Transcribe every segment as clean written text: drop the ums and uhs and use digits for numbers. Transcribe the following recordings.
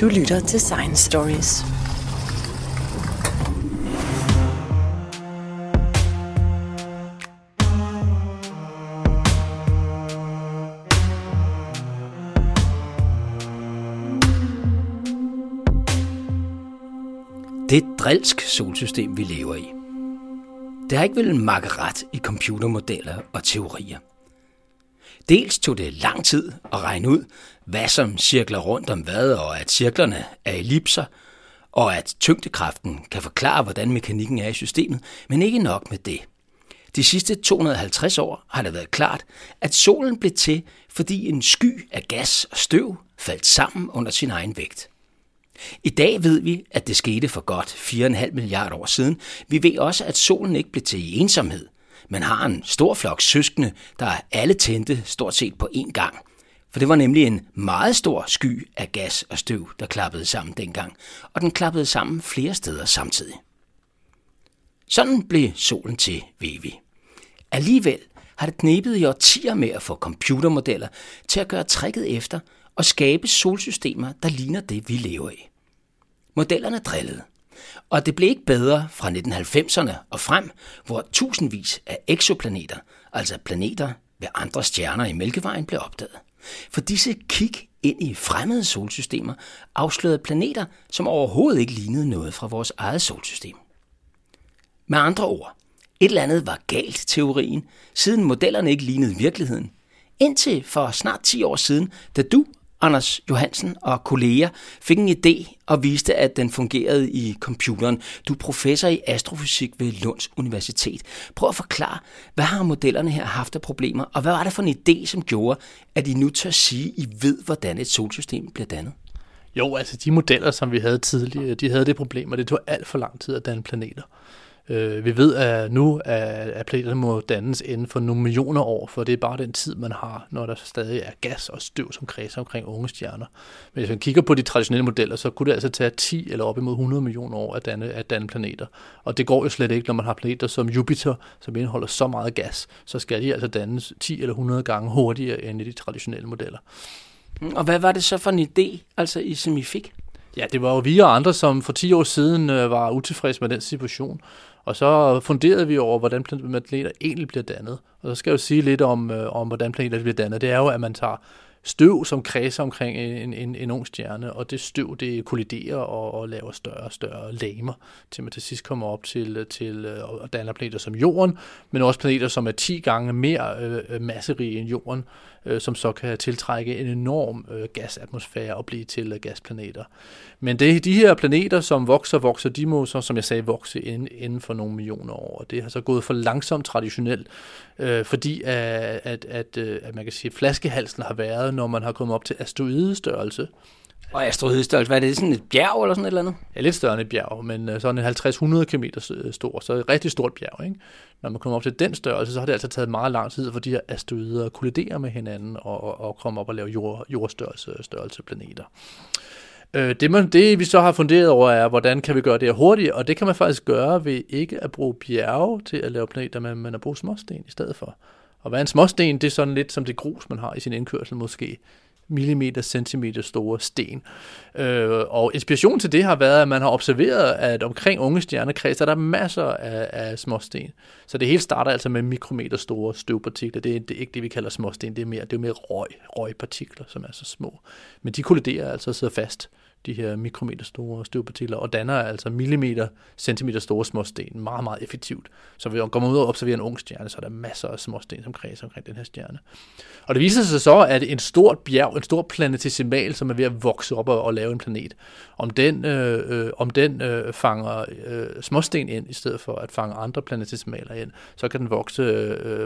Du lytter til Science Stories. Det er et drilsk solsystem, vi lever i. Det har ikke vel en makkeret i computermodeller og teorier. Dels tog det lang tid at regne ud, hvad som cirkler rundt om hvad, og at cirklerne er ellipser, og at tyngdekraften kan forklare, hvordan mekanikken er i systemet, men ikke nok med det. De sidste 250 år har det været klart, at solen blev til, fordi en sky af gas og støv faldt sammen under sin egen vægt. I dag ved vi, at det skete for godt 4,5 milliarder år siden. Vi ved også, at solen ikke blev til i ensomhed. Man har en stor flok søskende, der er alle tændte stort set på én gang. For det var nemlig en meget stor sky af gas og støv, der klappede sammen dengang. Og den klappede sammen flere steder samtidig. Sådan blev solen til, ved vi. Alligevel har det knebet i årtier med at få computermodeller til at gøre tricket efter og skabe solsystemer, der ligner det, vi lever i. Modellerne drillede. Og det blev ikke bedre fra 1990'erne og frem, hvor tusindvis af exoplaneter, altså planeter ved andre stjerner i Mælkevejen, blev opdaget. For disse kig ind i fremmede solsystemer afslørede planeter, som overhovedet ikke lignede noget fra vores eget solsystem. Med andre ord, et eller andet var galt teorien, siden modellerne ikke lignede virkeligheden, indtil for snart 10 år siden, da du, Anders Johansen og kolleger fik en idé og viste, at den fungerede i computeren. Du er professor i astrofysik ved Lunds Universitet. Prøv at forklare, hvad har modellerne her haft af problemer, og hvad var det for en idé, som gjorde, at I nu tør sige, at I ved, hvordan et solsystem bliver dannet? Jo, altså de modeller, som vi havde tidligere, de havde det problem, og det tog alt for lang tid at danne planeter. Vi ved at nu, at planeterne må dannes inden for nogle millioner år, for det er bare den tid, man har, når der stadig er gas og støv, som kredser omkring unge stjerner. Men hvis man kigger på de traditionelle modeller, så kunne det altså tage 10 eller op imod 100 millioner år at danne planeter. Og det går jo slet ikke, når man har planeter som Jupiter, som indeholder så meget gas, så skal de altså dannes 10 eller 100 gange hurtigere end i de traditionelle modeller. Og hvad var det så for en idé, altså, som I fik? Ja, det var jo vi og andre, som for 10 år siden var utilfredse med den situation. Og så funderede vi over, hvordan planeter egentlig bliver dannet. Og så skal jeg jo sige lidt om hvordan planeter bliver dannet. Det er jo, at man tager støv, som kredser omkring en ung stjerne, og det støv, det kolliderer og laver større og større legemer, til man til sidst kommer op til at danne planeter som Jorden, men også planeter, som er 10 gange mere masserige end Jorden, som så kan tiltrække en enorm gasatmosfære og blive til gasplaneter. Men det er de her planeter, som vokser, de må så, som jeg sagde, vokse inden for nogle millioner år, og det har så gået for langsomt traditionelt, fordi at man kan sige, at flaskehalsen har været, når man har kommet op til asteroidestørrelse. Og asteroidestørrelse, hvad er det? Sådan et bjerg eller sådan et eller andet? Ja, lidt større end et bjerg, men sådan en 50-100 km stor, så et rigtig stort bjerg, ikke? Når man kommer op til den størrelse, så har det altså taget meget lang tid for de her asteroider at kollidere med hinanden og komme op og lave jordstørrelse planeter. Det vi så har funderet over er, hvordan kan vi gøre det her hurtigt, og det kan man faktisk gøre ved ikke at bruge bjerge til at lave planeter, men at bruge småsten i stedet for. Og hvad en småsten, det er sådan lidt som det grus, man har i sin indkørsel, måske millimeter, centimeter store sten. Og inspiration til det har været, at man har observeret, at omkring unge stjernekredser, der er masser af småsten. Så det hele starter altså med mikrometer store støvpartikler. Det er ikke det, vi kalder småsten, det er mere røgpartikler, som er så små. Men de kolliderer altså og sidder fast, de her mikrometer store støvpartikler, og danner altså millimeter, centimeter store småsten meget, meget effektivt. Så vi går ud og observerer en ung stjerne, så er der masser af småsten, som kredser omkring den her stjerne. Og det viser sig så, at en stor bjerg, en stor planetesimal, som er ved at vokse op og lave en planet, om den fanger småsten ind, i stedet for at fange andre planetesimaler ind, så kan den vokse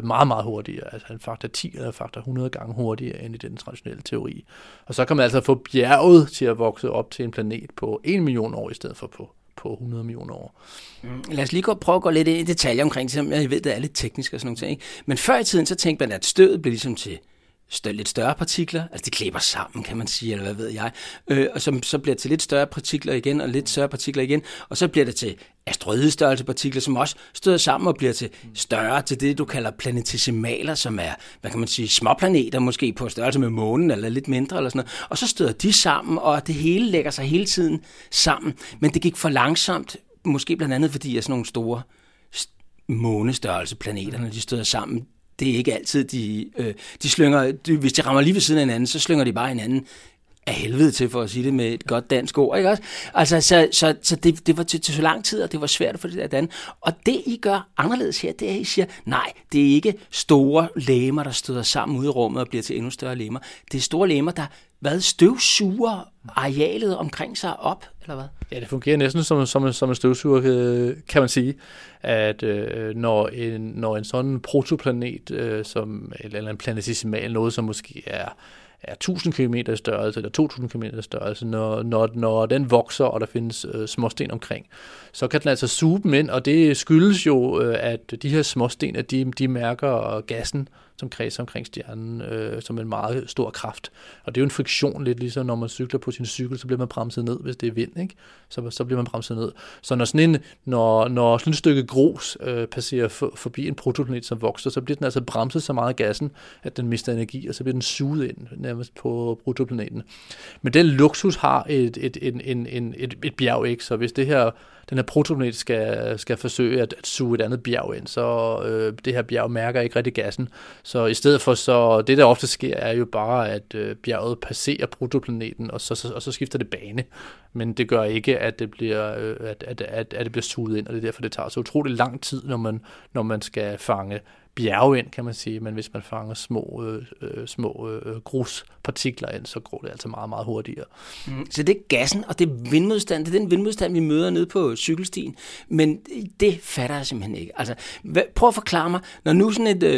meget, meget hurtigere. Altså en faktor 10 eller en faktor 100 gange hurtigere end i den traditionelle teori. Og så kan man altså få bjerget til at vokse op til en planet på 1 million år, i stedet for på 100 millioner år. Lad os lige prøve at gå lidt ind i detaljer omkring det, som jeg ved, det er lidt teknisk og sådan noget. Men før i tiden, så tænkte man, at støvet blev ligesom til lidt større partikler, altså de klæber sammen, kan man sige, eller hvad ved jeg, og som så bliver til lidt større partikler igen, og lidt større partikler igen, og så bliver det til asteroidestørrelse partikler, som også støder sammen og bliver til større, til det, du kalder planetesimaler, som er, hvad kan man sige, småplaneter måske på størrelse med månen, eller lidt mindre, eller sådan noget, og så støder de sammen, og det hele lægger sig hele tiden sammen, men det gik for langsomt, måske blandt andet, fordi at sådan nogle store månestørrelse planeterne, de støder sammen. Det er ikke altid, de slynger, hvis de rammer lige ved siden af hinanden, så slynger de bare hinanden af helvede til, for at sige det med et godt dansk ord, ikke også? Altså, så det var til så lang tid, og det var svært at få det der danne. Og det, I gør anderledes her, det er, at I siger, nej, det er ikke store legemer, der støder sammen ude i rummet og bliver til endnu større legemer. Det er store legemer, der støvsuger arealet omkring sig op, eller hvad? Ja, det fungerer næsten som en støvsuger, kan man sige, at når en sådan protoplanet, eller en planetesimal, noget som måske er 1000 km i størrelse, eller 2000 km i størrelse, når den vokser, og der findes småsten omkring, så kan den altså suge dem ind, og det skyldes jo, at de her småsten, at de mærker gassen, som kredser omkring stjernen, som en meget stor kraft. Og det er jo en friktion, lidt ligesom når man cykler på sin cykel, så bliver man bremset ned, hvis det er vind, ikke? Så bliver man bremset ned. Så når sådan et stykke grus passerer forbi en protoplanet, som vokser, så bliver den altså bremset så meget af gassen, at den mister energi, og så bliver den suget ind nærmest på protoplaneten. Men den luksus har et bjerg ikke, så hvis den her protoplanet skal forsøge at suge et andet bjerg ind, så det her bjerg mærker ikke rigtig gassen. Så i stedet for, så det der ofte sker, er jo bare, at bjerget passerer protoplaneten, og så skifter det bane. Men det gør ikke, at det bliver, at det bliver suget ind, og det er derfor, det tager så utrolig lang tid, når man skal fange bjerge ind, kan man sige. Men hvis man fanger små gruspartikler ind, så går det altså meget, meget hurtigere. Mm. Så det er gassen, og det er vindmodstand. Det er den vindmodstand, vi møder nede på cykelstien. Men det fatter jeg simpelthen ikke. Altså, prøv at forklare mig,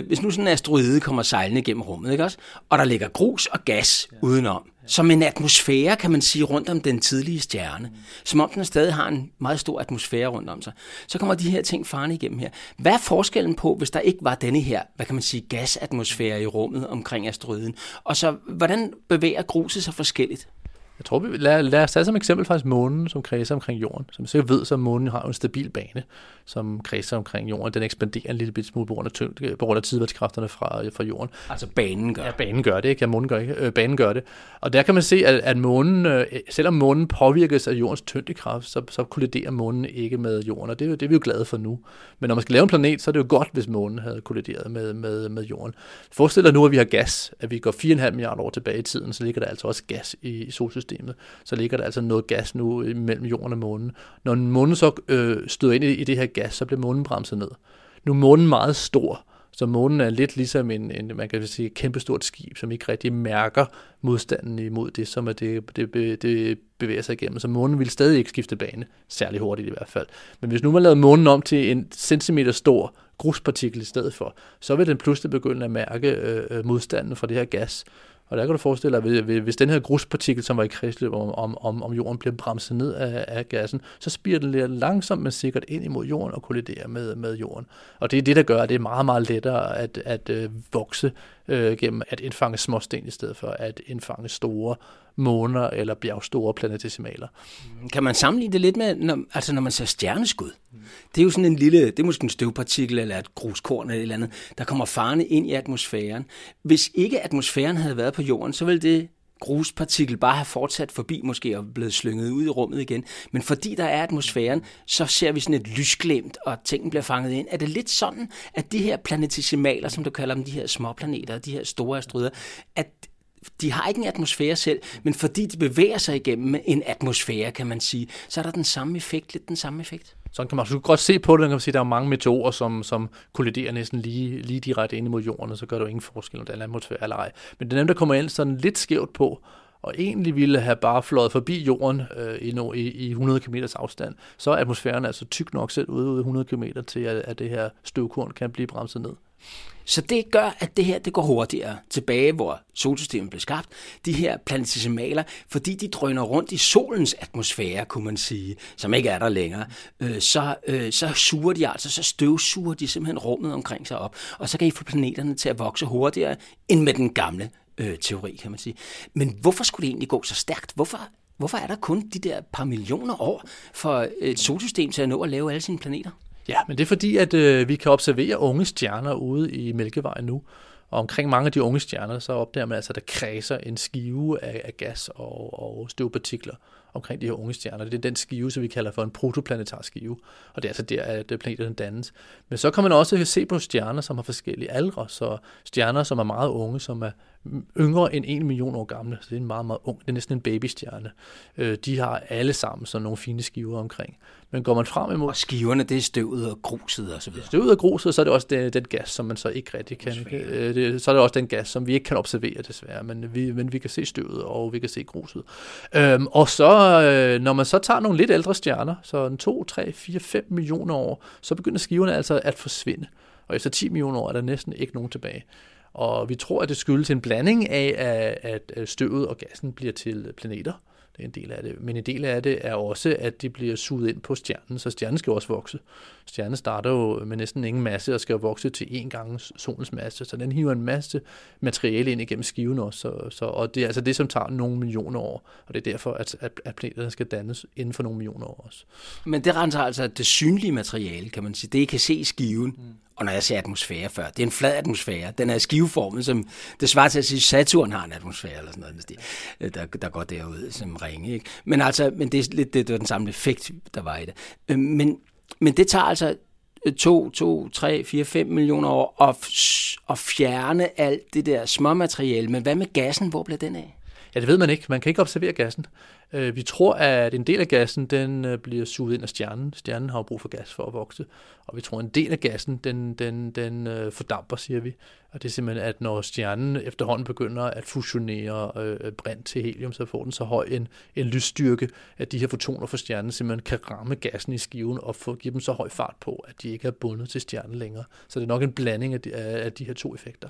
hvis nu sådan en asteroide kommer sejlende gennem rummet, ikke også? Og der ligger grus og gas udenom. Som en atmosfære, kan man sige, rundt om den tidlige stjerne. Som om den stadig har en meget stor atmosfære rundt om sig. Så kommer de her ting farne igennem her. Hvad er forskellen på, hvis der ikke var denne her, hvad kan man sige, gasatmosfære i rummet omkring asteroiden? Og så, hvordan bevæger gruset sig forskelligt? Jeg tror, lad os tage som eksempel faktisk månen, som kredser omkring jorden. Som så ved, så månen har en stabil bane, som kredser omkring jorden. Den ekspanderer en lille smule på grund af tideværtskræfterne fra jorden. Altså banen gør. Ja, banen gør det, ikke? Ja, månen gør ikke. Banen gør det. Og der kan man se, at månen, selvom månen påvirkes af jordens tyngdekraft, så kolliderer månen ikke med jorden. Og det er vi jo glade for nu. Men når man skal lave en planet, så er det jo godt, hvis månen havde kollideret med jorden. Forestil dig nu, at vi har gas, at vi går 4,5 milliarder år tilbage i tiden, så ligger der altså også gas i solsystemet. Så ligger der altså noget gas nu mellem jorden og månen. Når månen så støder ind i det her gas, så bliver månen bremset ned. Nu er månen meget stor, så månen er lidt ligesom en man kan sige, kæmpestort skib, som ikke rigtig mærker modstanden imod det, som er det bevæger sig igennem. Så månen ville stadig ikke skifte bane, særlig hurtigt i hvert fald. Men hvis nu man lavede månen om til en centimeter stor gruspartikel i stedet for, så vil den pludselig begynde at mærke modstanden fra det her gas. Og der kan du forestille dig, hvis den her gruspartikel, som var i kredsløb om jorden, bliver bremset ned af gassen, så spirer den lidt langsomt, men sikkert ind imod jorden og kolliderer med jorden. Og det er det, der gør, at det er meget, meget lettere at vokse gennem at indfange småsten i stedet for at indfange store måner eller bjergstore planetesimaler. Kan man sammenligne det lidt med, når man ser stjerneskud? Det er jo sådan en lille, det er måske en støvpartikel eller et gruskorn eller et eller andet, der kommer farende ind i atmosfæren. Hvis ikke atmosfæren havde været på jorden, så ville det gruspartikel bare have fortsat forbi måske og blevet slynget ud i rummet igen. Men fordi der er atmosfæren, så ser vi sådan et lysglimt, og tingene bliver fanget ind. Er det lidt sådan, at de her planetesimaler, som du kalder dem, de her småplaneter, de her store asteroider, at de har ikke en atmosfære selv, men fordi de bevæger sig igennem en atmosfære, kan man sige, så er der lidt den samme effekt? Sådan kan man absolut godt se på det. Man kan sige, at der er mange meteorer, som kolliderer næsten lige direkte ind mod jorden, og så gør det jo ingen forskel, om der er en atmosfære eller ej. Men det er dem, der kommer ind sådan lidt skævt på, og egentlig ville have bare fløjet forbi jorden i 100 km afstand, så er atmosfæren altså tyk nok selv ude 100 km til, at det her støvkorn kan blive bremset ned. Så det gør, at det her det går hurtigere tilbage, hvor solsystemet blev skabt. De her planetesimaler, fordi de drøner rundt i solens atmosfære, kunne man sige, som ikke er der længere, så suger de altså, så støvsuger de simpelthen rummet omkring sig op. Og så kan I få planeterne til at vokse hurtigere end med den gamle teori, kan man sige. Men hvorfor skulle det egentlig gå så stærkt? Hvorfor er der kun de der par millioner år for et solsystem til at nå at lave alle sine planeter? Ja, men det er fordi, at vi kan observere unge stjerner ude i Mælkevejen nu. Og omkring mange af de unge stjerner, så opdager man altså, at der kredser en skive af gas og støvpartikler omkring de her unge stjerner. Det er den skive, som vi kalder for en protoplanetar skive. Og det er altså der, at planeterne dannes. Men så kan man også se på stjerner, som har forskellige aldre. Så stjerner, som er meget unge, som er yngre end 1 million år gamle. Så det er en meget, meget ung. Det er næsten en babystjerne. De har alle sammen sådan nogle fine skiver omkring. Men går man frem imod... Og skiverne, det er støvet og gruset og så videre. Støvet og gruset, så er det også den gas, som man så ikke rigtig kan... så er det også den gas, som vi ikke kan observere desværre. Men vi kan se støvet, og vi kan se gruset. Og så, når man så tager nogle lidt ældre stjerner, så 2, 3, 4, 5 millioner år, så begynder skiverne altså at forsvinde. Og efter 10 millioner år er der næsten ikke nogen tilbage. Og vi tror, at det skyldes en blanding af, at støvet og gassen bliver til planeter. Det er en del af det. Men en del af det er også, at de bliver suget ind på stjernen, så stjernen skal også vokse. Stjernen starter jo med næsten ingen masse og skal vokse til 1 gang solens masse, så den hiver en masse materiale ind igennem skiven også. Og det er altså det, som tager nogle millioner år, og det er derfor, at planeterne skal dannes inden for nogle millioner år også. Men det renser altså det synlige materiale, kan man sige. Det, I kan se i skiven, og når jeg ser atmosfære før, det er en flad atmosfære. Den er skiveformet, som det svarer til at sige, at Saturn har en atmosfære, eller sådan noget, der går derud som ringe. Ikke? Men altså, det er lidt det var den samme effekt, der var i det. Men det tager altså 2, 3, 4, 5 millioner år at fjerne alt det der småmateriale. Men hvad med gassen? Hvor bliver den af? Ja, det ved man ikke. Man kan ikke observere gassen. Vi tror, at en del af gassen den bliver suget ind af stjernen. Stjernen har brug for gas for at vokse. Og vi tror, at en del af gassen den fordamper, siger vi. Og det er simpelthen, at når stjernen efterhånden begynder at fusionere brint til helium, så får den så høj en lysstyrke, at de her fotoner fra stjernen simpelthen kan ramme gassen i skiven og give dem så høj fart på, at de ikke er bundet til stjernen længere. Så det er nok en blanding af de her to effekter.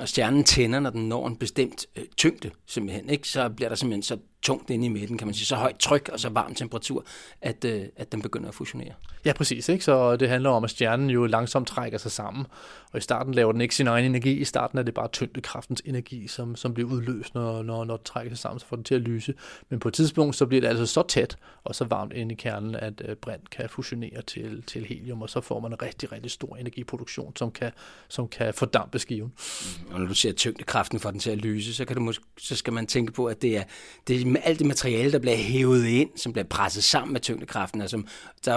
Og stjernen tænder, når den når en bestemt tyngde, simpelthen, ikke? Så bliver der simpelthen så tungt inde i midten, kan man sige, så højt tryk og så varm temperatur, at den begynder at fusionere. Ja, præcis. Ikke? Så det handler om, at stjernen jo langsomt trækker sig sammen, og i starten laver den ikke sin egen energi. I starten er det bare tyngdekraftens energi, som bliver udløst, når den trækker sig sammen, så får den til at lyse. Men på et tidspunkt, så bliver det altså så tæt og så varmt inde i kernen, at brint kan fusionere til helium, og så får man en rigtig, rigtig stor energiproduktion, som kan fordampe skiven. Og når du siger, at tyngdekraften får den til at lyse, så skal man tænke på, at det er med alt det materiale, der bliver hævet ind, som bliver presset sammen med tyngdekraften, og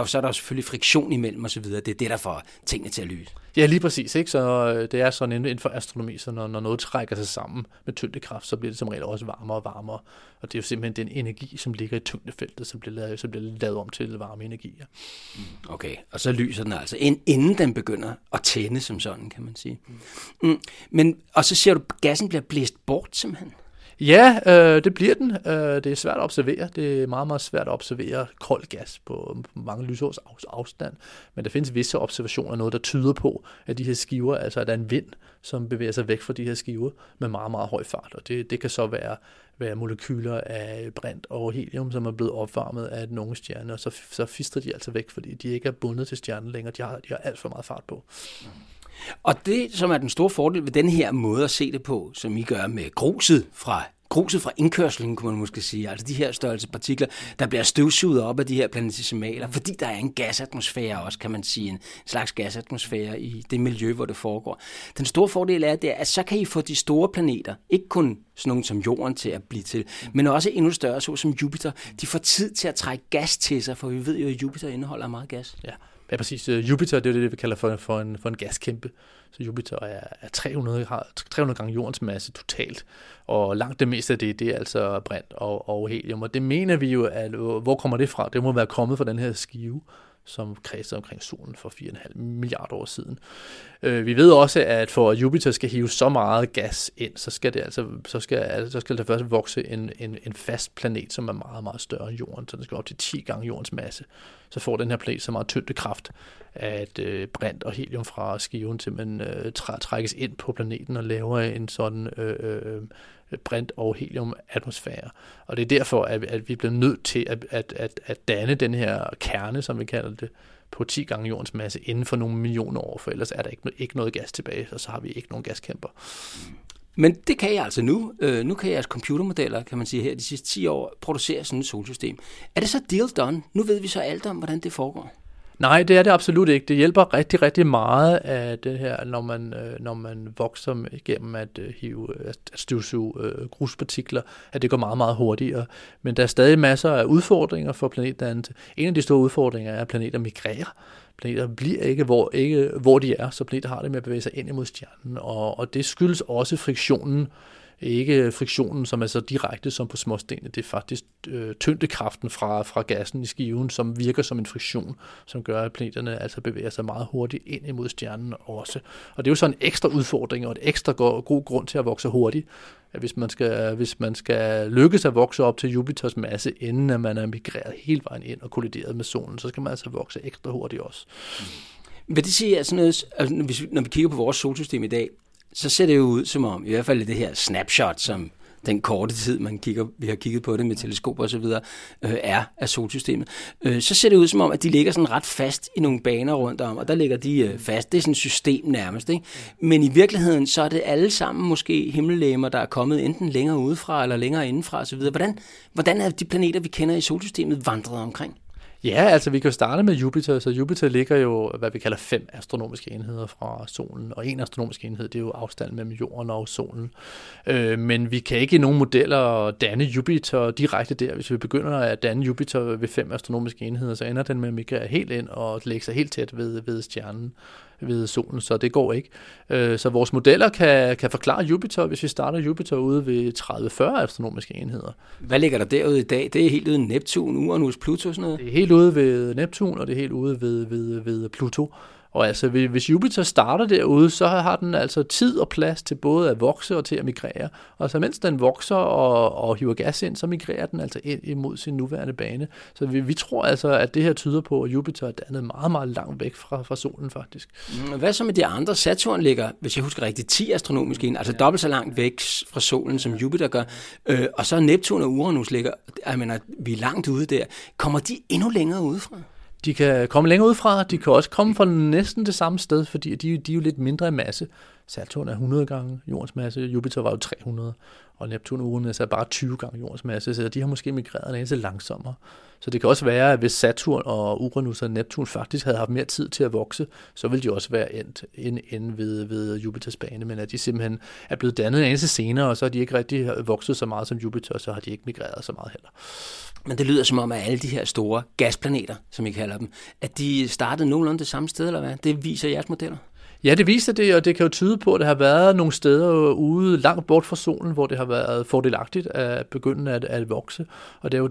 så er der selvfølgelig friktion imellem osv., det er det, der får tingene til at lyse. Ja, lige præcis. Ikke? Så det er sådan inden for astronomi, så når noget trækker sig sammen med tyngdekraft, så bliver det som regel også varmere og varmere. Og det er jo simpelthen den energi, som ligger i tyngdefeltet, som bliver lavet om til varme energier. Okay, og så lyser den altså, inden den begynder at tænde som sådan, kan man sige. Men, og så siger du, at gassen bliver blæst bort simpelthen? Ja, det bliver den. Det er svært at observere. Det er meget, meget svært at observere kold gas på mange lysårs afstand. Men der findes visse observationer, noget der tyder på, at de her skiver, altså at der er en vind, som bevæger sig væk fra de her skiver med meget, meget høj fart. Og det kan så være molekyler af brint og helium, som er blevet opvarmet af nogle stjerner, og så fister de altså væk, fordi de ikke er bundet til stjernen længere. De har alt for meget fart på. Og det, som er den store fordel ved den her måde at se det på, som I gør med gruset fra indkørslen, kunne man måske sige, altså de her størrelsepartikler, der bliver støvsuget op af de her planetesimaler, fordi der er en gasatmosfære også, kan man sige, en slags gasatmosfære i det miljø, hvor det foregår. Den store fordel er, at så kan I få de store planeter, ikke kun sådan nogle som Jorden til at blive til, men også endnu større, såsom Jupiter. De får tid til at trække gas til sig, for vi ved jo, at Jupiter indeholder meget gas. Ja. Ja, præcis. Jupiter, det er det, vi kalder for en gaskæmpe. Så Jupiter er 300 gange Jordens masse totalt, og langt det meste af det er altså brint og helium. Og det mener vi jo, at hvor kommer det fra? Det må være kommet fra den her skive, som kredsede omkring solen for 4,5 milliarder år siden. Vi ved også, at for at Jupiter skal hive så meget gas ind, så skal der først vokse en fast planet, som er meget, meget større end Jorden, så den skal op til 10 gange Jordens masse. Så får den her planet så meget tyngdekraft, at brint og helium fra skiven til man trækkes ind på planeten og laver en sådan brint og helium-atmosfære. Og det er derfor, at vi bliver nødt til at danne den her kerne, som vi kalder det, på 10 gange Jordens masse inden for nogle millioner år, for ellers er der ikke noget gas tilbage, og så har vi ikke nogen gaskæmper. Men det kan jeg altså nu. Nu kan jeres computermodeller, kan man sige her, de sidste 10 år producere sådan et solsystem. Er det så deal done? Nu ved vi så alt om, hvordan det foregår. Nej, det er det absolut ikke. Det hjælper rigtig, rigtig meget af det her, når man vokser igennem at støvsuge gruspartikler, at det går meget, meget hurtigere. Men der er stadig masser af udfordringer for planetdannelse. En af de store udfordringer er, at planeter migrerer. Planeter bliver ikke hvor de er, så planeter har det med at bevæge sig ind imod stjernen. Og det skyldes også friktionen. Ikke friktionen, som er så direkte som på småstenene. Det er faktisk tyngdekraften fra gassen i skiven, som virker som en friktion, som gør, at planeterne altså bevæger sig meget hurtigt ind imod stjernen også. Og det er jo så en ekstra udfordring og et ekstra god grund til at vokse hurtigt, at hvis man skal lykkes at vokse op til Jupiters masse, inden at man er migreret hele vejen ind og kollideret med solen, så skal man altså vokse ekstra hurtigt også. Vil det sige, at sådan noget, altså, når vi kigger på vores solsystem i dag, så ser det jo ud som om, i hvert fald i det her snapshot, som den korte tid, vi har kigget på det med teleskoper osv., er af solsystemet, så ser det ud som om, at de ligger sådan ret fast i nogle baner rundt om, og der ligger de fast. Det er sådan et system nærmest, ikke? Men i virkeligheden, så er det alle sammen måske himmellegemer, der er kommet enten længere udefra eller længere indenfra osv. Hvordan er de planeter, vi kender i solsystemet, vandret omkring? Ja, altså vi kan jo starte med Jupiter, så Jupiter ligger jo, hvad vi kalder 5 astronomiske enheder fra solen, og en astronomisk enhed, det er jo afstanden mellem jorden og solen. Men vi kan ikke i nogen modeller danne Jupiter direkte der. Hvis vi begynder at danne Jupiter ved 5 astronomiske enheder, så ender den med at migrere helt ind og lægge sig helt tæt ved stjernen, ved solen, så det går ikke. Så vores modeller kan forklare Jupiter, hvis vi starter Jupiter ude ved 30-40 astronomiske enheder. Hvad ligger der derude i dag? Det er helt ude Neptun, Uranus, Pluto sådan noget? Det er helt ude ved Neptun, og det er helt ude ved Pluto. Og altså, hvis Jupiter starter derude, så har den altså tid og plads til både at vokse og til at migrere. Og så mens den vokser og hiver gas ind, så migrerer den altså ind imod sin nuværende bane. Så vi tror altså, at det her tyder på, at Jupiter er dannet meget, meget langt væk fra solen faktisk. Hvad så med de andre? Saturn ligger, hvis jeg husker rigtigt, 10 astronomiske enheder, altså dobbelt så langt væk fra solen, som Jupiter gør. Og så Neptun og Uranus ligger, jeg mener, vi er langt ude der. Kommer de endnu længere udefra? De kan komme længere udefra, de kan også komme fra næsten det samme sted, fordi de er jo lidt mindre i masse. Saturn er 100 gange jordens masse, Jupiter var jo 300, og Neptun og Uranus er bare 20 gange jordens masse, så de har måske migreret en anelse langsommere. Så det kan også være, at hvis Saturn og Uranus og Neptun faktisk havde haft mere tid til at vokse, så ville de også være endt ved Jupiters bane, men at de simpelthen er blevet dannet en anelse senere, og så har de ikke rigtig vokset så meget som Jupiter, og så har de ikke migreret så meget heller. Men det lyder som om, at alle de her store gasplaneter, som I kalder dem, at de startede nogenlunde det samme sted, eller hvad? Det viser jeres modeller? Ja, det viser det, og det kan jo tyde på, at der har været nogle steder ude langt bort fra solen, hvor det har været fordelagtigt at begynde at vokse. Og det er jo,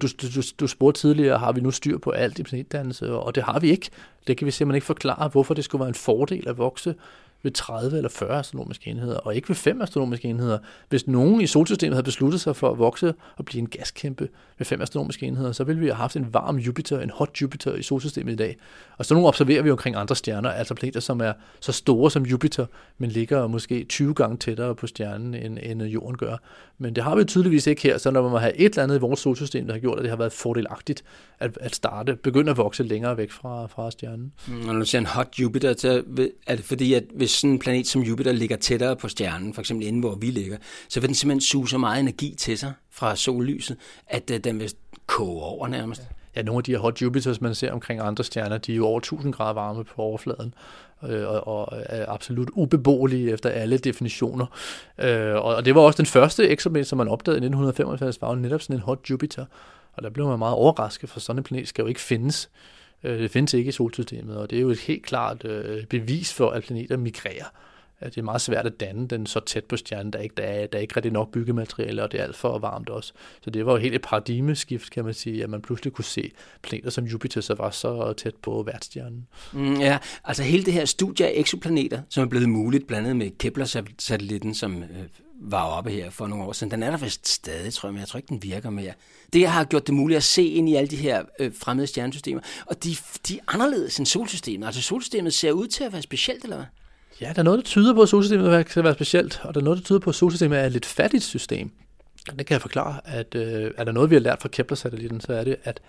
du spurgte tidligere, har vi nu styr på alt i planetdannelse, og det har vi ikke. Det kan vi simpelthen ikke forklare, hvorfor det skulle være en fordel at vokse ved 30 eller 40 astronomiske enheder, og ikke ved 5 astronomiske enheder. Hvis nogen i solsystemet havde besluttet sig for at vokse og blive en gaskæmpe ved 5 astronomiske enheder, så ville vi have haft en varm Jupiter, en hot Jupiter i solsystemet i dag. Og så nu observerer vi omkring andre stjerner, altså planeter, som er så store som Jupiter, men ligger måske 20 gange tættere på stjernen, end jorden gør. Men det har vi tydeligvis ikke her, så når man må have et eller andet i vores solsystem, der har gjort, at det har været fordelagtigt at starte, begynde at vokse længere væk fra stjernen. Når du siger en hot Jupiter, så er det fordi, at hvis sådan en planet som Jupiter ligger tættere på stjernen, for eksempel inde, hvor vi ligger, så vil den simpelthen suge så meget energi til sig fra sollyset, at den vil koge over nærmest. Ja, nogle af de her hot Jupiters, man ser omkring andre stjerner, de er jo over 1000 grader varme på overfladen, og er absolut ubeboelige efter alle definitioner. Og det var også den første eksoplanet, som man opdagede i 1975, var jo netop sådan en hot Jupiter. Og der blev man meget overrasket, for sådan en planet skal jo ikke findes. Det findes ikke i solsystemet, og det er jo et helt klart bevis for, at planeter migrerer. Det er meget svært at danne den så tæt på stjernen, der er ikke rigtig nok byggemateriale, og det er alt for varmt også. Så det var jo helt et paradigmeskift, kan man sige, at man pludselig kunne se planeter som Jupiter, så var så tæt på værtsstjernen. Ja, altså hele det her studie af exoplaneter, som er blevet muligt, blandt andet med Kepler-satellitten, som var oppe her for nogle år siden. Den er der vist stadig, tror jeg, men jeg tror ikke, den virker mere. Det har gjort det muligt at se ind i alle de her fremmede stjernesystemer, og de er anderledes end solsystemet. Altså solsystemet ser ud til at være specielt, eller hvad? Ja, der er noget, der tyder på, at solsystemet kan være specielt, og der er noget, der tyder på, at solsystemet er et lidt fattigt system. Det kan jeg forklare, at er der noget, vi har lært fra Kepler-satellitten, så er det, at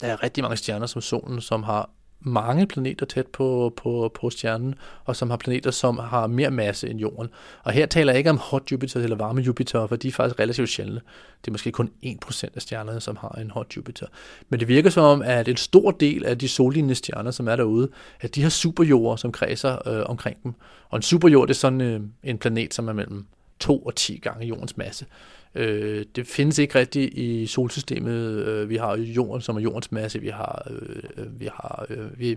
der er rigtig mange stjerner som solen, som har mange planeter tæt på stjernen, og som har planeter, som har mere masse end Jorden. Og her taler jeg ikke om hot Jupiter eller varme Jupiter, for de er faktisk relativt sjældne. Det er måske kun 1% af stjernerne, som har en hot Jupiter. Men det virker som om, at en stor del af de sollignende stjerner, som er derude, at de har superjorder, som kredser omkring dem. Og en superjord, det er sådan en planet, som er mellem 2 og 10 gange Jordens masse. Det findes ikke rigtigt i solsystemet. Vi har Jorden, som er Jordens masse.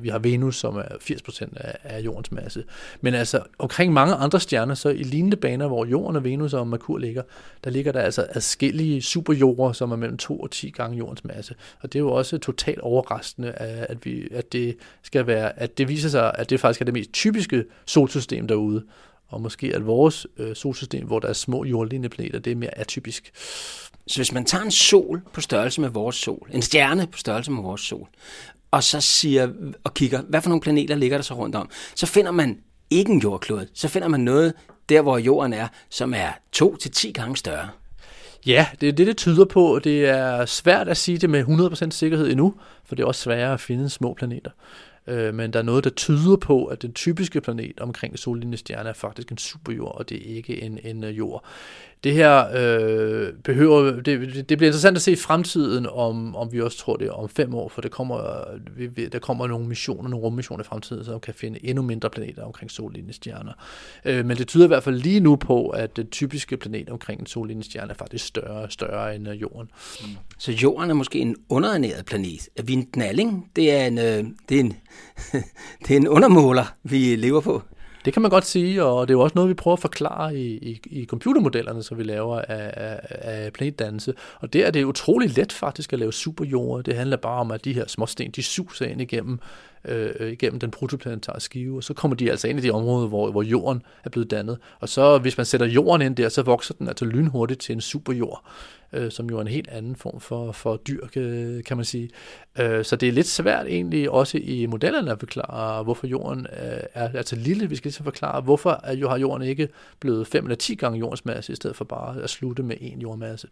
Vi har Venus, som er 80% af Jordens masse. Men altså omkring mange andre stjerner, så i lignende baner, hvor Jorden og Venus og Merkur ligger, der ligger der altså adskillige superjorder, som er mellem 2 og 10 gange Jordens masse. Og det er jo også totalt overraskende, at det viser sig, at det faktisk er det mest typiske solsystem derude. Og måske at vores solsystem, hvor der er små jordlignende planeter, det er mere atypisk. Så hvis man tager en sol på størrelse med vores sol, en stjerne på størrelse med vores sol, og så kigger, hvad for nogle planeter ligger der så rundt om, så finder man ikke en jordklode, så finder man noget der, hvor jorden er, som er 2 til 10 gange større. Ja, det er det tyder på. Det er svært at sige det med 100% sikkerhed endnu, for det er også sværere at finde små planeter. Men der er noget, der tyder på, at den typiske planet omkring sollignende stjerner er faktisk en superjord, og det er ikke en jord. Det her det bliver interessant at se i fremtiden, om vi også tror det om 5 år, for der kommer nogle missioner, nogle rummissioner i fremtiden, som kan finde endnu mindre planeter omkring sollignende stjerner. Men det tyder i hvert fald lige nu på, at den typiske planet omkring en sollignende stjerne er faktisk større end jorden. Mm. Så jorden er måske en underernæret planet. Er vi en gnalling? Det er en undermåler, vi lever på. Det kan man godt sige, og det er jo også noget, vi prøver at forklare i computermodellerne, som vi laver af planetdannelse. Og der er det utrolig let faktisk at lave superjorder. Det handler bare om, at de her småsten, de suser ind igennem den protoplanetare skive, og så kommer de altså ind i de områder, hvor jorden er blevet dannet. Og så hvis man sætter jorden ind der, så vokser den altså lynhurtigt til en superjord, som jo er en helt anden form for dyr, kan man sige. Så det er lidt svært egentlig også i modellerne at forklare, hvorfor jorden er altså lille. Vi skal ligesom forklare, hvorfor har jorden ikke blevet 5 eller 10 gange jordens masse, i stedet for bare at slutte med 1 jordmasse.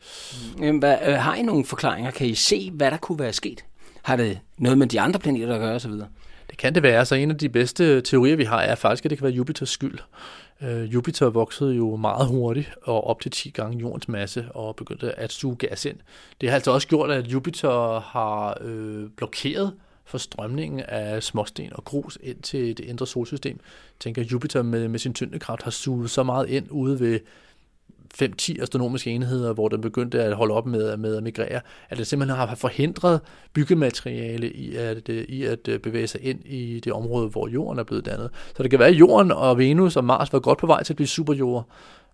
Har I nogle forklaringer? Kan I se, hvad der kunne være sket? Har det noget med de andre planeter at gøre osv.? Det kan det være. Så en af de bedste teorier, vi har, er faktisk, at det kan være Jupiters skyld. Jupiter voksede jo meget hurtigt og op til 10 gange jordens masse og begyndte at suge gas ind. Det har altså også gjort, at Jupiter har blokeret for strømningen af småsten og grus ind til det indre solsystem. Jeg tænker, at Jupiter med sin tyndekraft har suget så meget ind ude ved 5-10 astronomiske enheder, hvor den begyndte at holde op med at migrere, at det simpelthen har forhindret byggemateriale i at bevæge sig ind i det område, hvor jorden er blevet dannet. Så det kan være, at jorden og Venus og Mars var godt på vej til at blive superjorder,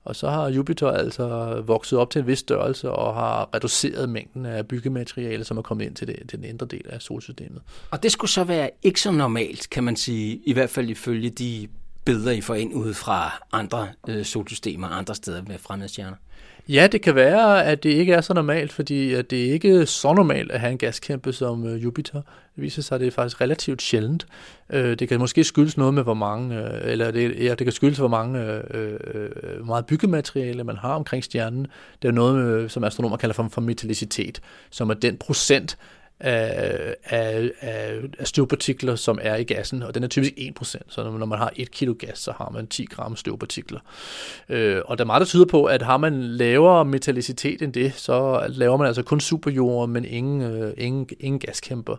og så har Jupiter altså vokset op til en vis størrelse og har reduceret mængden af byggemateriale, som er kommet ind til den indre del af solsystemet. Og det skulle så være ikke så normalt, kan man sige, i hvert fald ifølge de billeder, I får ind ude fra andre solsystemer, andre steder med fremmede stjerner? Ja, det kan være, at det ikke er så normalt, fordi at det ikke er så normalt at have en gaskæmpe som Jupiter. Det viser sig, at det er faktisk relativt sjældent. Det kan måske skyldes noget med, hvor meget byggemateriale man har omkring stjernen. Det er noget, som astronomer kalder for metallicitet, som er den procent af støvpartikler, som er i gassen, og den er typisk 1%, så når man har 1 kilo gas, så har man 10 gram støvpartikler. Og der er meget, der tyder på, at har man lavere metallicitet end det, så laver man altså kun superjorder, men ingen gaskæmper.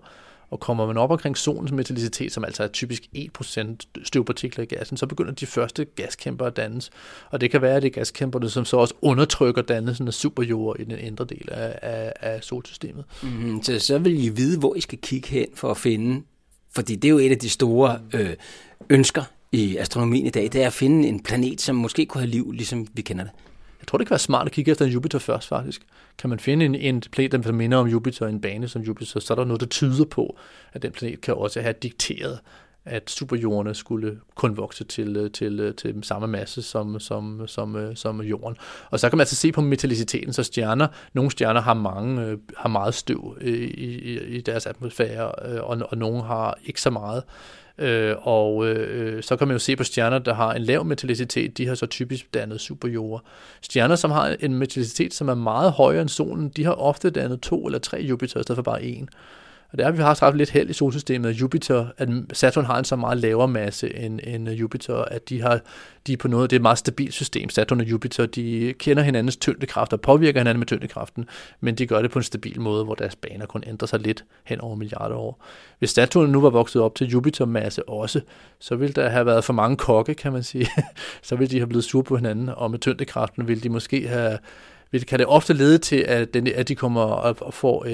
Og kommer man op omkring solens metallicitet, som altså er typisk 1% støvpartikler i gassen, så begynder de første gaskæmper at dannes. Og det kan være, at det er gaskæmperne, som så også undertrykker dannelsen af superjorder i den indre del af solsystemet. Mm-hmm. Så vil I vide, hvor I skal kigge hen for at finde, fordi det er jo et af de store ønsker i astronomien i dag, det er at finde en planet, som måske kunne have liv, ligesom vi kender det. Jeg tror, det kan være smart at kigge efter en Jupiter først, faktisk. Kan man finde en planet, der minder om Jupiter, en bane som Jupiter, så er der noget, der tyder på, at den planet kan også have dikteret, at superjorderne skulle kun vokse til samme masse som jorden. Og så kan man altså se på metalliciteten, så stjerner, nogle stjerner har meget støv i deres atmosfære, og nogle har ikke så meget. Og så kan man jo se på stjerner, der har en lav metallicitet, de har så typisk dannet superjorder. Stjerner, som har en metallicitet, som er meget højere end solen, de har ofte dannet 2 eller 3 Jupiter, i stedet for bare 1. Og der har vi faktisk haft lidt held i solsystemet af Jupiter, at Saturn har en så meget lavere masse end Jupiter, at de er på noget, det er et meget stabilt system. Saturn og Jupiter, de kender hinandens tyngdekræfter og påvirker hinanden med tyngdekraften, men de gør det på en stabil måde, hvor deres baner kun ændrer sig lidt hen over milliarder år. Hvis Saturn nu var vokset op til Jupiter-masse også, så ville der have været for mange kokke, kan man sige. Så ville de have blevet sure på hinanden, og med tyngdekraften ville de måske have... kan det ofte lede til, at de kommer og får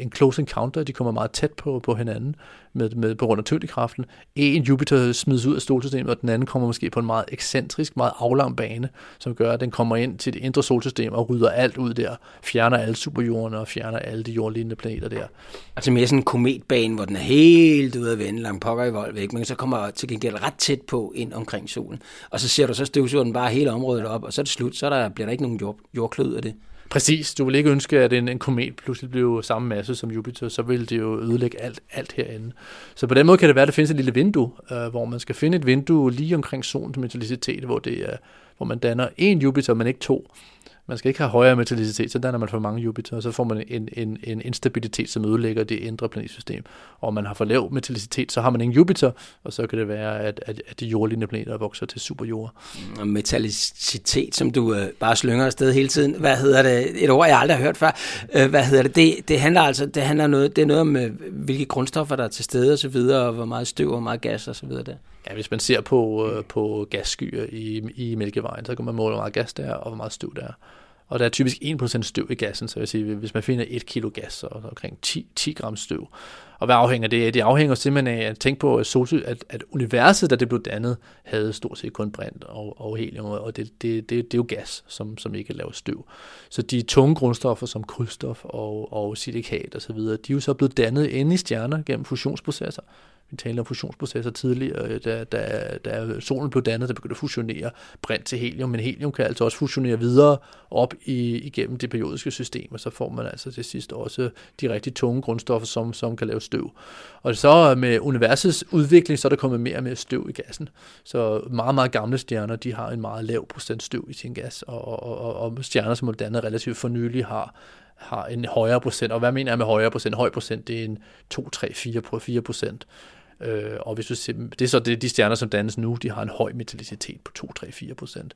en close encounter, de kommer meget tæt på hinanden på grund af tyngdekraften. En Jupiter smides ud af solsystemet, og den anden kommer måske på en meget ekscentrisk, meget aflang bane, som gør, at den kommer ind til det indre solsystem og rydder alt ud der, fjerner alle superjordene og fjerner alle de jordlignende planeter der. Altså mere sådan en kometbane, hvor den er helt ude at vende, langt pokker i vold væk, men så kommer til gengæld ret tæt på ind omkring solen, og så ser du, så støvsuger den bare hele området op, og så er det slut, så bliver der ikke nogen jordklød af det. Præcis. Du vil ikke ønske, at en komet pludselig blev samme masse som Jupiter, så ville det jo ødelægge alt herinde. Så på den måde kan det være, at der findes et lille vindue, hvor man skal finde et vindue lige omkring solens metallicitet, hvor man danner en Jupiter, men ikke to. Man skal ikke have højere metallicitet, så danner man for mange Jupiter, og så får man en instabilitet, som ødelægger det indre planetsystem. Og om man har for lav metallicitet, så har man ingen Jupiter, og så kan det være, at de jordlignende planeter vokser til superjord. Og metallicitet, som du bare slynger afsted hele tiden, et ord, jeg aldrig har hørt før, det handler noget om, hvilke grundstoffer der er til stede og så videre, og hvor meget støv og hvor meget gas og så videre der. Ja, hvis man ser på gasskyer i Mælkevejen, så kan man måle, hvor meget gas der er, og hvor meget støv der er. Og der er typisk 1% støv i gassen, så jeg vil sige, hvis man finder 1 kilo gas, så er der omkring 10 gram støv. Og hvad afhænger det af? Det afhænger simpelthen af at tænke på, at universet, da det blev dannet, havde stort set kun brint og helium, og det er jo gas, som ikke laver støv. Så de tunge grundstoffer som kulstof og silikat osv., de er jo så blevet dannet inde i stjerner gennem fusionsprocesser. Vi talte om fusionsprocesser tidligere, da solen blev dannet, der begyndte at fusionere brint til helium, men helium kan altså også fusionere videre op igennem det periodiske system, og så får man altså til sidst også de rigtig tunge grundstoffer, som kan lave støv. Og så med universets udvikling, så er der kommet mere og mere støv i gassen. Så meget, meget gamle stjerner, de har en meget lav procent støv i sin gas, og stjerner, som er dannet relativt for nylig, har en højere procent. Og hvad mener jeg med højere procent? Høj procent, det er en 2-4%. Og hvis du ser, det er så de stjerner, som dannes nu, de har en høj metallicitet på 2-4%.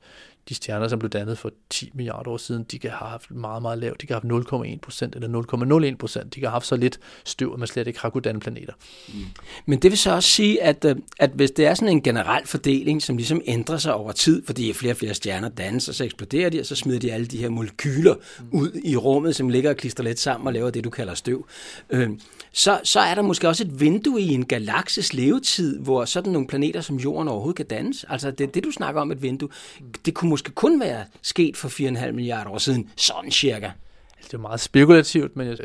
De stjerner, som blev dannet for 10 milliarder år siden, de kan have haft meget, meget lavt. De kan have haft 0,1% eller 0,01%. De kan have haft så lidt støv, at man slet ikke har kunnet danne planeter. Mm. Men det vil så også sige, at hvis det er sådan en generel fordeling, som ligesom ændrer sig over tid, fordi flere og flere stjerner dannes, og så eksploderer de, og så smider de alle de her molekyler ud i rummet, som ligger og klistrer lidt sammen og laver det, du kalder støv. Så er der måske også et vindue i en galaks levetid, hvor sådan nogle planeter som Jorden overhovedet kan dannes. Altså det du snakker om, et vindue, det kunne måske kun være sket for 4,5 milliarder år siden, sådan cirka. Det er meget spekulativt, men der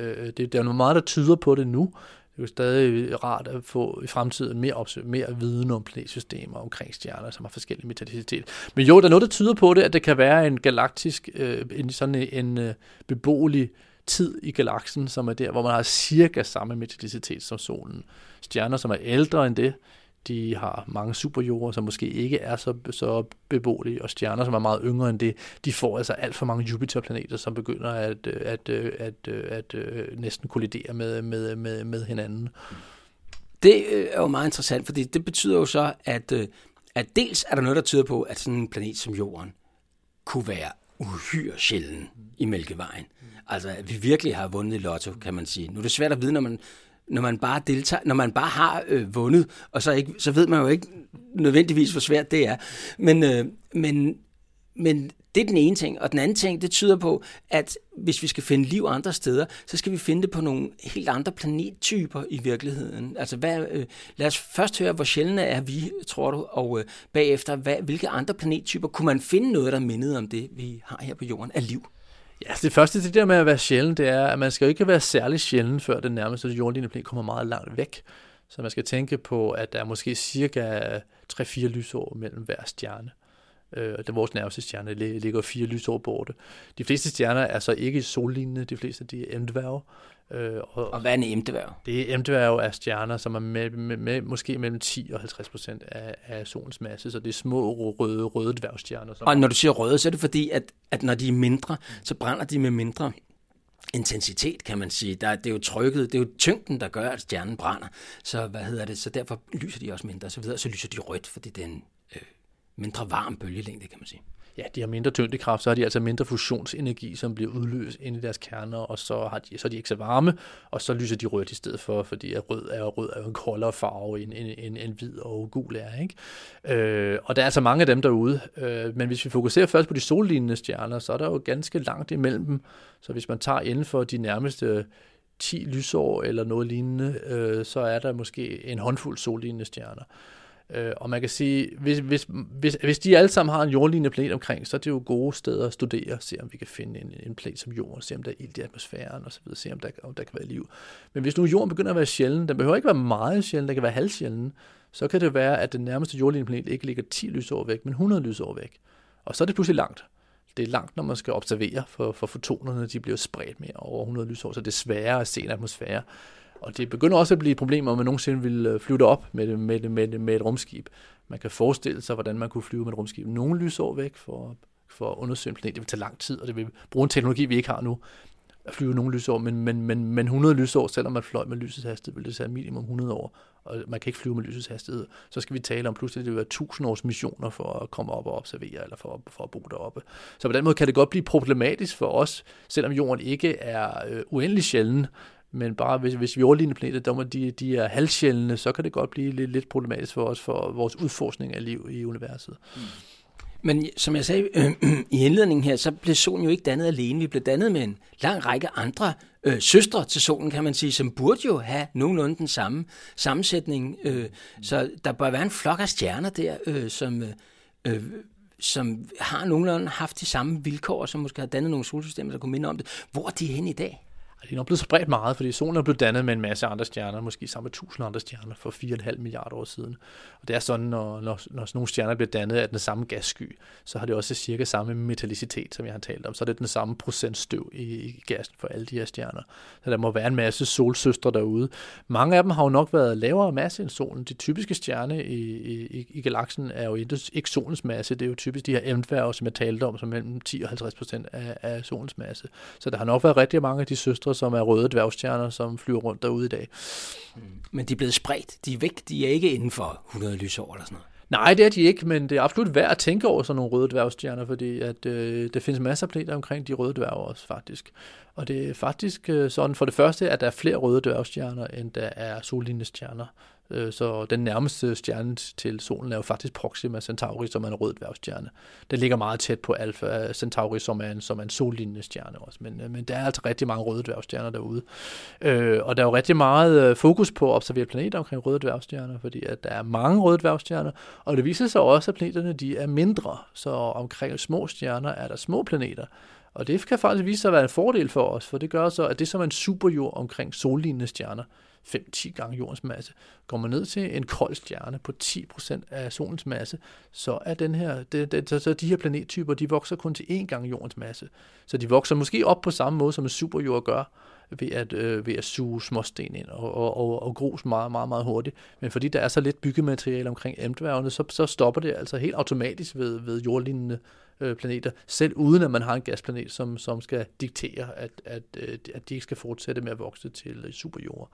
er noget meget, der tyder på det nu. Det er jo stadig rart at få i fremtiden mere viden om planetsystemer omkring stjerner, som har forskellige metallicitet. Men jo, der er noget, der tyder på det, at det kan være en galaktisk, sådan en beboelig tid i galaksen, som er der, hvor man har cirka samme metallicitet som solen. Stjerner, som er ældre end det, de har mange superjorder, som måske ikke er så beboelige, og stjerner, som er meget yngre end det, de får altså alt for mange Jupiterplaneter, som begynder at næsten kollidere med hinanden. Det er jo meget interessant, fordi det betyder jo så, at dels er der noget, der tyder på, at sådan en planet som Jorden kunne være uhyre sjælden i Mælkevejen. Altså, at vi virkelig har vundet i lotto, kan man sige. Nu er det svært at vide, når man bare har vundet, og så ikke, så ved man jo ikke nødvendigvis, hvor svært det er. Men det er den ene ting. Og den anden ting, det tyder på, at hvis vi skal finde liv andre steder, så skal vi finde det på nogle helt andre planettyper i virkeligheden. Altså, lad os først høre, hvor sjældne er vi, tror du, og bagefter, hvilke andre planettyper kunne man finde noget, der mindede om det, vi har her på Jorden af liv? Ja, det første, det der med at være sjælden, det er, at man skal jo ikke være særlig sjælden, før den nærmeste jordlignende planet kommer meget langt væk. Så man skal tænke på, at der er måske cirka 3-4 lysår mellem hver stjerne. Vores nærmeste stjerne ligger 4 lysår borte. De fleste stjerner er så ikke sollignende, de fleste de er M-dværge. Og hvad er en M-dværg? Det er M-dværge af stjerner, som er måske mellem 10 og 50% af solens masse, så det er små røde dværgstjerner. Og når du siger røde, så er det fordi, at når de er mindre, så brænder de med mindre intensitet, kan man sige. Det er jo trykket, det er jo tyngden, der gør, at stjernen brænder. Så så derfor lyser de også mindre, og så videre. Så lyser de rødt, fordi det er en mindre varm bølgelængde, kan man sige. Ja, de har mindre tyngdekraft, så har de altså mindre fusionsenergi, som bliver udløst inde i deres kerner, og så er de ikke så varme, og så lyser de rødt i stedet for, fordi rød er jo en koldere farve end hvid og gul er, ikke? Og der er altså mange af dem derude, men hvis vi fokuserer først på de sollignende stjerner, så er der jo ganske langt imellem dem, så hvis man tager inden for de nærmeste 10 lysår eller noget lignende, så er der måske en håndfuld sollignende stjerner. Og man kan sige, hvis de alle sammen har en jordlignende planet omkring, så er det jo gode steder at studere, se om vi kan finde en planet som jorden, se om der er ilt i atmosfæren osv., se om der kan være liv. Men hvis nu jorden begynder at være sjælden, den behøver ikke være meget sjælden, der kan være halvsjælden, så kan det være, at den nærmeste jordlignende planet ikke ligger 10 lysår væk, men 100 lysår væk. Og så er det pludselig langt. Det er langt, når man skal observere, for fotonerne de bliver spredt mere over 100 lysår, så det er sværere at se en atmosfære. Og det begynder også at blive et problem, om man nogensinde vil flyve op med et rumskib. Man kan forestille sig, hvordan man kunne flyve med et rumskib nogle lysår væk for at undersøge en planet. Det vil tage lang tid, og det vil bruge en teknologi, vi ikke har nu, at flyve nogle lysår. Men 100 lysår, selvom man fløj med lysets hastighed, vil det tage minimum 100 år. Og man kan ikke flyve med lysets hastighed. Så skal vi tale om pludselig, at det vil være 1000 års missioner for at komme op og observere, eller for at bo deroppe. Så på den måde kan det godt blive problematisk for os, selvom jorden ikke er uendelig sjælden. Men bare hvis vi overligner planeter, de er halvsjældne, så kan det godt blive lidt problematisk for os, for vores udforskning af liv i universet. Mm. Men som jeg sagde i indledningen her, så blev solen jo ikke dannet alene. Vi blev dannet med en lang række andre søstre til solen, kan man sige, som burde jo have nogenlunde den samme sammensætning. Så der bør være en flok af stjerner der, som har nogenlunde haft de samme vilkår, som måske har dannet nogle solsystemer, der kunne minde om det. Hvor er de henne i dag? Det er nok blevet spredt meget, fordi solen er blevet dannet med en masse andre stjerner, måske sammen med 1000 andre stjerner for 4,5 milliarder år siden. Og det er sådan, når nogle stjerner bliver dannet af den samme gassky, så har det også cirka samme metallicitet, som jeg har talt om. Så er det den samme procentstøv i gassen for alle de her stjerner. Så der må være en masse solsøstre derude. Mange af dem har jo nok været lavere masse end solen. De typiske stjerner i galaksen er jo ikke solens masse. Det er jo typisk de her M-dværge, som jeg talte om, som mellem 10 og 50% af solens masse. Så der har nok været rigtig mange af de søstre, som er røde dværgstjerner, som flyver rundt derude i dag. Men de er blevet spredt. De er væk. De er ikke inden for 100 lysår eller sådan noget. Nej, det er de ikke, men det er absolut værd at tænke over sådan nogle røde dværgstjerner, fordi at, der findes masser af planeter omkring de røde dværger også, faktisk. Og det er faktisk sådan, for det første, at der er flere røde dværgstjerner, end der er sollignende stjerner. Så den nærmeste stjerne til solen er jo faktisk Proxima Centauri, som er en rød dværgstjerne. Den ligger meget tæt på Alpha Centauri, som er en sollignende stjerne også. Men der er altså rigtig mange røde dværgstjerner derude. Og der er jo rigtig meget fokus på at observere planeter omkring røde dværgstjerner, fordi at der er mange røde dværgstjerner, og det viser sig også, at planeterne de er mindre. Så omkring små stjerner er der små planeter. Og det kan faktisk vise sig at være en fordel for os, for det gør så, at det som er en superjord omkring sollignende stjerner, 5-10 gange jordens masse, går man ned til en kold stjerne på 10% af solens masse, så er de her planettyper, de vokser kun til 1 gang jordens masse. Så de vokser måske op på samme måde, som en superjord gør, ved at suge småsten ind og grus meget, meget, meget hurtigt. Men fordi der er så lidt byggemateriale omkring M-dværgene, så stopper det altså helt automatisk ved jordlignende planeter, selv uden at man har en gasplanet, som skal diktere, at de ikke skal fortsætte med at vokse til superjord.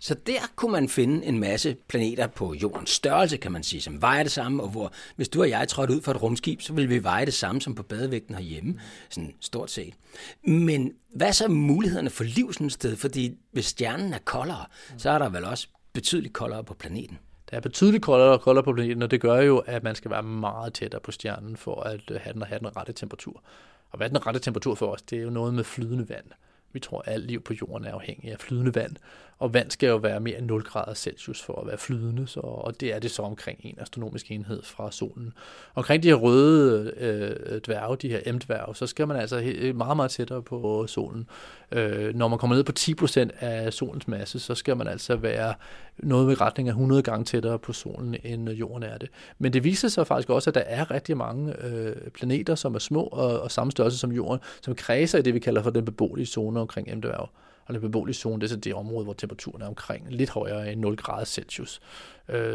Så der kunne man finde en masse planeter på jordens størrelse, kan man sige, som vejer det samme, og hvor hvis du og jeg trådte ud for et rumskib, så ville vi veje det samme som på badevægten herhjemme, sådan stort set. Men hvad så mulighederne for liv sådan et sted? Fordi hvis stjernen er koldere, så er der vel også betydeligt koldere på planeten. Der er betydeligt koldere og koldere på planeten, og det gør jo, at man skal være meget tættere på stjernen for at have den rette temperatur. Og hvad er den rette temperatur for os? Det er jo noget med flydende vand. Vi tror, at alt liv på jorden er afhængig af flydende vand, og vand skal jo være mere end 0 grader Celsius for at være flydende, og det er det så omkring en astronomisk enhed fra solen. Omkring de her røde dværge, de her M-dværge, så skal man altså meget, meget tættere på solen. Når man kommer ned på 10% af solens masse, så skal man altså være noget i retning af 100 gange tættere på solen, end jorden er det. Men det viser sig faktisk også, at der er rigtig mange planeter, som er små og samme størrelse som jorden, som kredser i det, vi kalder for den beboelige zone omkring M-dværge. Og den beboelige zone, det er så det område, hvor temperaturen er omkring lidt højere end 0 grader Celsius.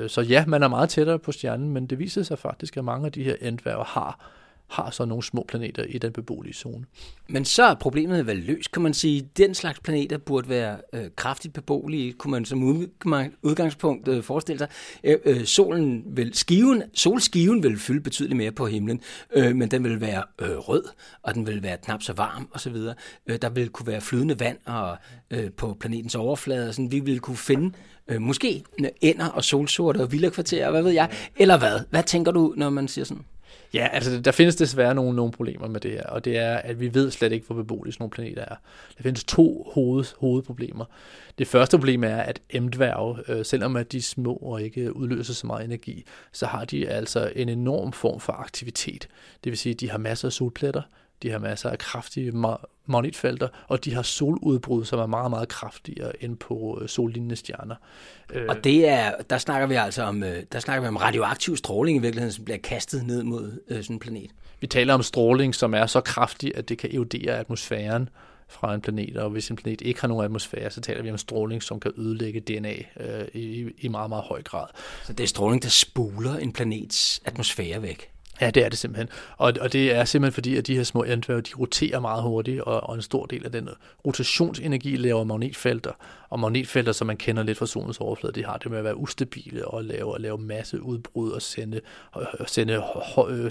Så ja, man er meget tættere på stjernen, men det viser sig faktisk, at mange af de her M-dværge har har så nogle små planeter i den beboelige zone. Men så er problemet vel løst, kan man sige. Den slags planeter burde være kraftigt beboelige, kunne man som udgangspunkt forestille sig. Solskiven vil fylde betydeligt mere på himlen, men den vil være rød, og den vil være knap så varm osv. Der vil kunne være flydende vand og, på planetens overflade, og sådan. Vi vil kunne finde måske ænder og solsorte og villakvarterer, hvad ved jeg, eller hvad? Hvad tænker du, når man siger sådan? Ja, altså der findes desværre nogle problemer med det her, og det er, at vi ved slet ikke, hvor beboelige sådan nogle planeter er. Der findes to hovedproblemer. Det første problem er, at M-dværge, selvom at de er små og ikke udløser så meget energi, så har de altså en enorm form for aktivitet. Det vil sige, at de har masser af solpletter, de har masser af kraftige magnetfelter, og de har soludbrud, som er meget, meget kraftigere end på sollignende stjerner. Og det er, der snakker vi om radioaktiv stråling i virkeligheden, som bliver kastet ned mod sådan en planet. Vi taler om stråling, som er så kraftig, at det kan erodere atmosfæren fra en planet, og hvis en planet ikke har nogen atmosfære, så taler vi om stråling, som kan ødelægge DNA i meget, meget høj grad. Så det er stråling, der spuler en planets atmosfære væk? Ja, det er det simpelthen. Og det er simpelthen fordi, at de her små M-dværge, de roterer meget hurtigt, og en stor del af den rotationsenergi laver magnetfelter. Og magnetfelter, som man kender lidt fra solens overflade, de har det med at være ustabile og lave masse udbrud og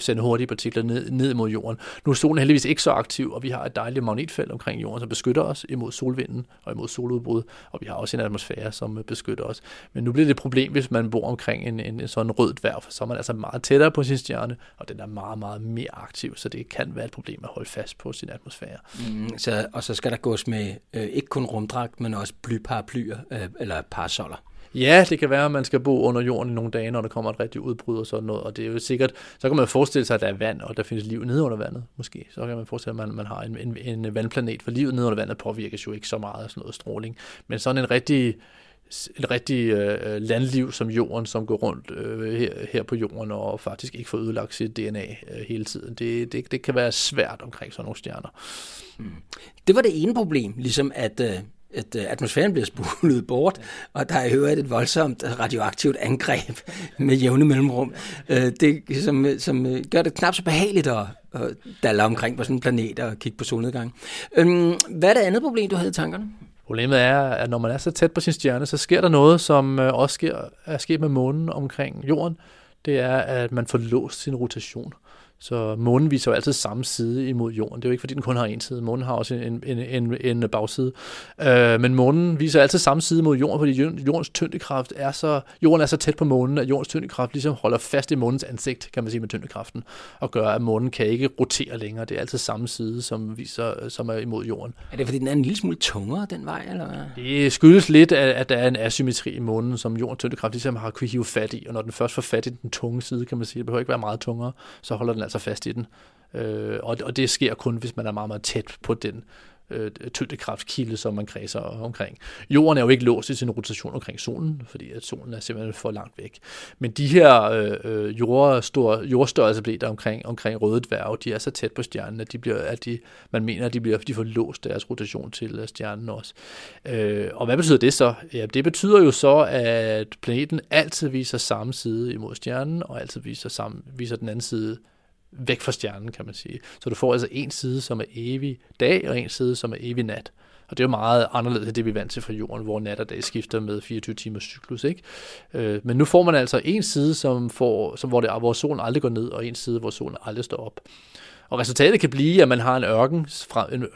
sende hurtige partikler ned mod jorden. Nu er solen heldigvis ikke så aktiv, og vi har et dejligt magnetfelt omkring jorden, som beskytter os imod solvinden og imod soludbrud, og vi har også en atmosfære, som beskytter os. Men nu bliver det et problem, hvis man bor omkring en sådan rød dværg, for så er man altså meget tættere på sin stjerne, og den er meget, meget mere aktiv, så det kan være et problem at holde fast på sin atmosfære. Og så skal der gås med ikke kun rumdragt, men også blyparaplyer eller parasoller. Ja, det kan være, at man skal bo under jorden i nogle dage, når der kommer et rigtigt udbrud og sådan noget, og det er jo sikkert, så kan man forestille sig, at der er vand, og der findes liv nede under vandet, måske. Så kan man forestille sig, at man har en vandplanet, for livet nede under vandet påvirkes jo ikke så meget af sådan noget stråling, men sådan et rigtig landliv som jorden, som går rundt her på jorden og faktisk ikke får ødelagt sit DNA hele tiden. Det kan være svært omkring sådan nogle stjerner. Det var det ene problem, ligesom at atmosfæren bliver spulet bort, og der er i øvrigt et voldsomt radioaktivt angreb med jævne mellemrum, det, som gør det knap så behageligt at dalle omkring på sådan en planet og kigge på solnedgang. Hvad er det andet problem, du havde i tankerne? Problemet er, at når man er så tæt på sin stjerne, så sker der noget, som også er sket med månen omkring jorden. Det er, at man får låst sin rotation. Så månen viser jo altid samme side imod jorden. Det er jo ikke, fordi den kun har en side. Månen har også en bagside. Men månen viser altid samme side mod jorden, fordi jorden er så tæt på månen, at jordens tyngdekraft ligesom holder fast i månens ansigt, kan man sige, med tyngdekraften, og gør, at månen kan ikke rotere længere. Det er altid samme side, som er imod jorden. Er det, fordi den er en lille smule tungere den vej, eller hvad? Det skyldes lidt, at der er en asymmetri i månen, som jordens tyngdekraft ligesom har kunne hive fat i, og når den først får fat i den tunge side, kan man sige, det behøver ikke være meget tungere, så holder den altså fast i den. Og det sker kun, hvis man er meget, meget tæt på den tyngdekraftkilde, som man kredser omkring. Jorden er jo ikke låst i sin rotation omkring solen, fordi at solen er simpelthen for langt væk. Men de her jordstørrelser bliver der omkring røde dværge, de er så tæt på stjernen, at de får låst deres rotation til stjernen også. Og hvad betyder det så? Ja, det betyder jo så, at planeten altid viser samme side imod stjernen, og altid viser den anden side væk fra stjernen, kan man sige. Så du får altså en side, som er evig dag, og en side, som er evig nat. Og det er jo meget anderledes end det, vi er vant til fra jorden, hvor nat og dag skifter med 24 timers cyklus, ikke? Men nu får man altså en side, hvor solen aldrig går ned, og en side, hvor solen aldrig står op. Og resultatet kan blive, at man har en ørken,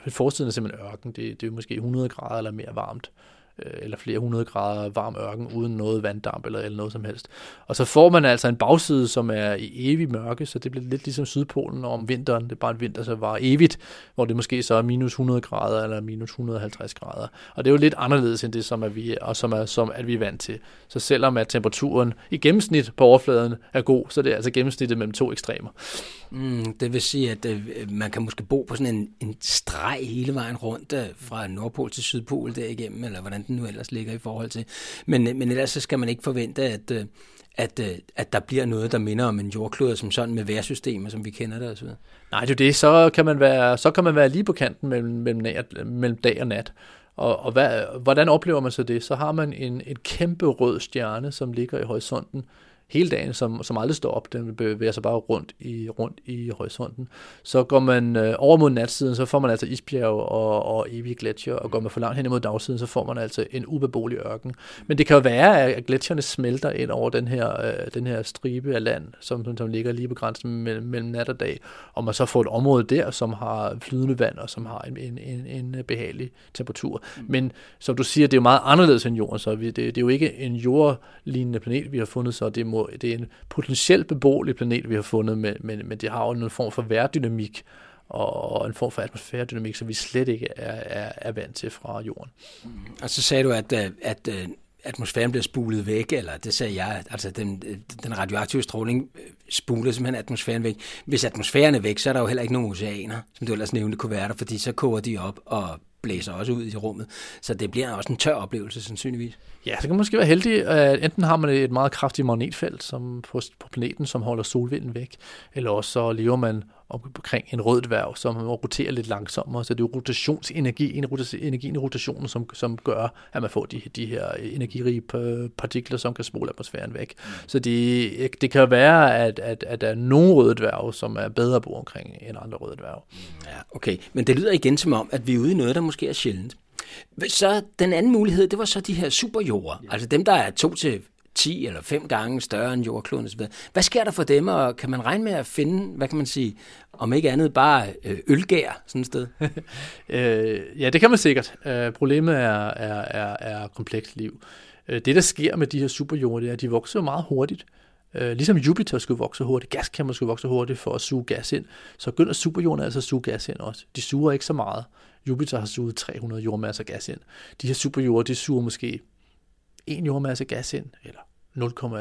forsiden er simpelthen ørken, det er måske 100 grader eller mere varmt, eller flere 100 grader varm ørken uden noget vanddamp eller noget som helst. Og så får man altså en bagside, som er i evig mørke, så det bliver lidt ligesom Sydpolen om vinteren. Det er bare en vinter, så varer evigt, hvor det måske så er minus 100 grader eller minus 150 grader. Og det er jo lidt anderledes end det, som vi er vant til. Så selvom at temperaturen i gennemsnit på overfladen er god, så det er altså gennemsnittet mellem to ekstremer. Det vil sige, at man kan måske bo på sådan en streg hele vejen rundt fra Nordpol til Sydpol derigennem, eller hvordan den nu ellers ligger i forhold til. Men ellers så skal man ikke forvente, at der bliver noget, der minder om en jordklode som sådan med vejrsystemer, som vi kender det og så videre. Nej, det er det. Så kan man være lige på kanten mellem dag og nat. Og hvordan oplever man så det? Så har man en kæmpe rød stjerne, som ligger i horisonten hele dagen, som aldrig står op. Den bevæger sig bare rundt i horisonten. Så går man over mod natsiden, så får man altså isbjerge og evige gletsjere, og går man for langt hen imod dagsiden, så får man altså en ubeboelig ørken. Men det kan jo være, at gletsjerne smelter ind over den her stribe af land, som ligger lige på grænsen mellem nat og dag, og man så får et område der, som har flydende vand, og som har en behagelig temperatur. Men som du siger, det er jo meget anderledes end jorden, så det er jo ikke en jordlignende planet, vi har fundet, så det er en potentielt beboelig planet, vi har fundet, men det har jo en form for vejrdynamik og en form for atmosfæredynamik, som vi slet ikke er vant til fra jorden. Og så sagde du, at atmosfæren bliver spulet væk, eller det sagde jeg, altså den radioaktive stråling spuler simpelthen atmosfæren væk. Hvis atmosfæren er væk, så er der jo heller ikke nogen oceaner, som du ellers nævnte kunne være der, fordi så koger de op og blæser også ud i rummet, så det bliver også en tør oplevelse sandsynligvis. Ja, så kan man måske være heldig, at enten har man et meget kraftigt magnetfelt som på planeten, som holder solvinden væk, eller også så lever man omkring en rød dværg, som roterer lidt langsommere, så det er jo energien i rotationen, som gør, at man får de her energirige partikler, som kan spole atmosfæren væk. Så det kan være, at der er nogle røde dværge, som er bedre at bo omkring end andre røde dværge. Ja, okay. Men det lyder igen som om, at vi er ude i noget, der måske er sjældent. Så den anden mulighed, det var så de her superjorder, ja. Altså dem, der er 2 til 10 eller 5 gange større end jordkloden osv. Hvad sker der for dem, og kan man regne med at finde, hvad kan man sige, om ikke andet bare ølgær sådan et sted? Ja, det kan man sikkert. Problemet er komplekst liv. Det, der sker med de her superjorder, er, at de vokser meget hurtigt. Ligesom Jupiter skulle vokse hurtigt, gaskammeret skulle vokse hurtigt for at suge gas ind, så begynder superjorden altså at suge gas ind også. De suger ikke så meget. Jupiter har suget 300 jordmasser gas ind. De her superjorder, de suger måske 1 jordmasse gas ind, eller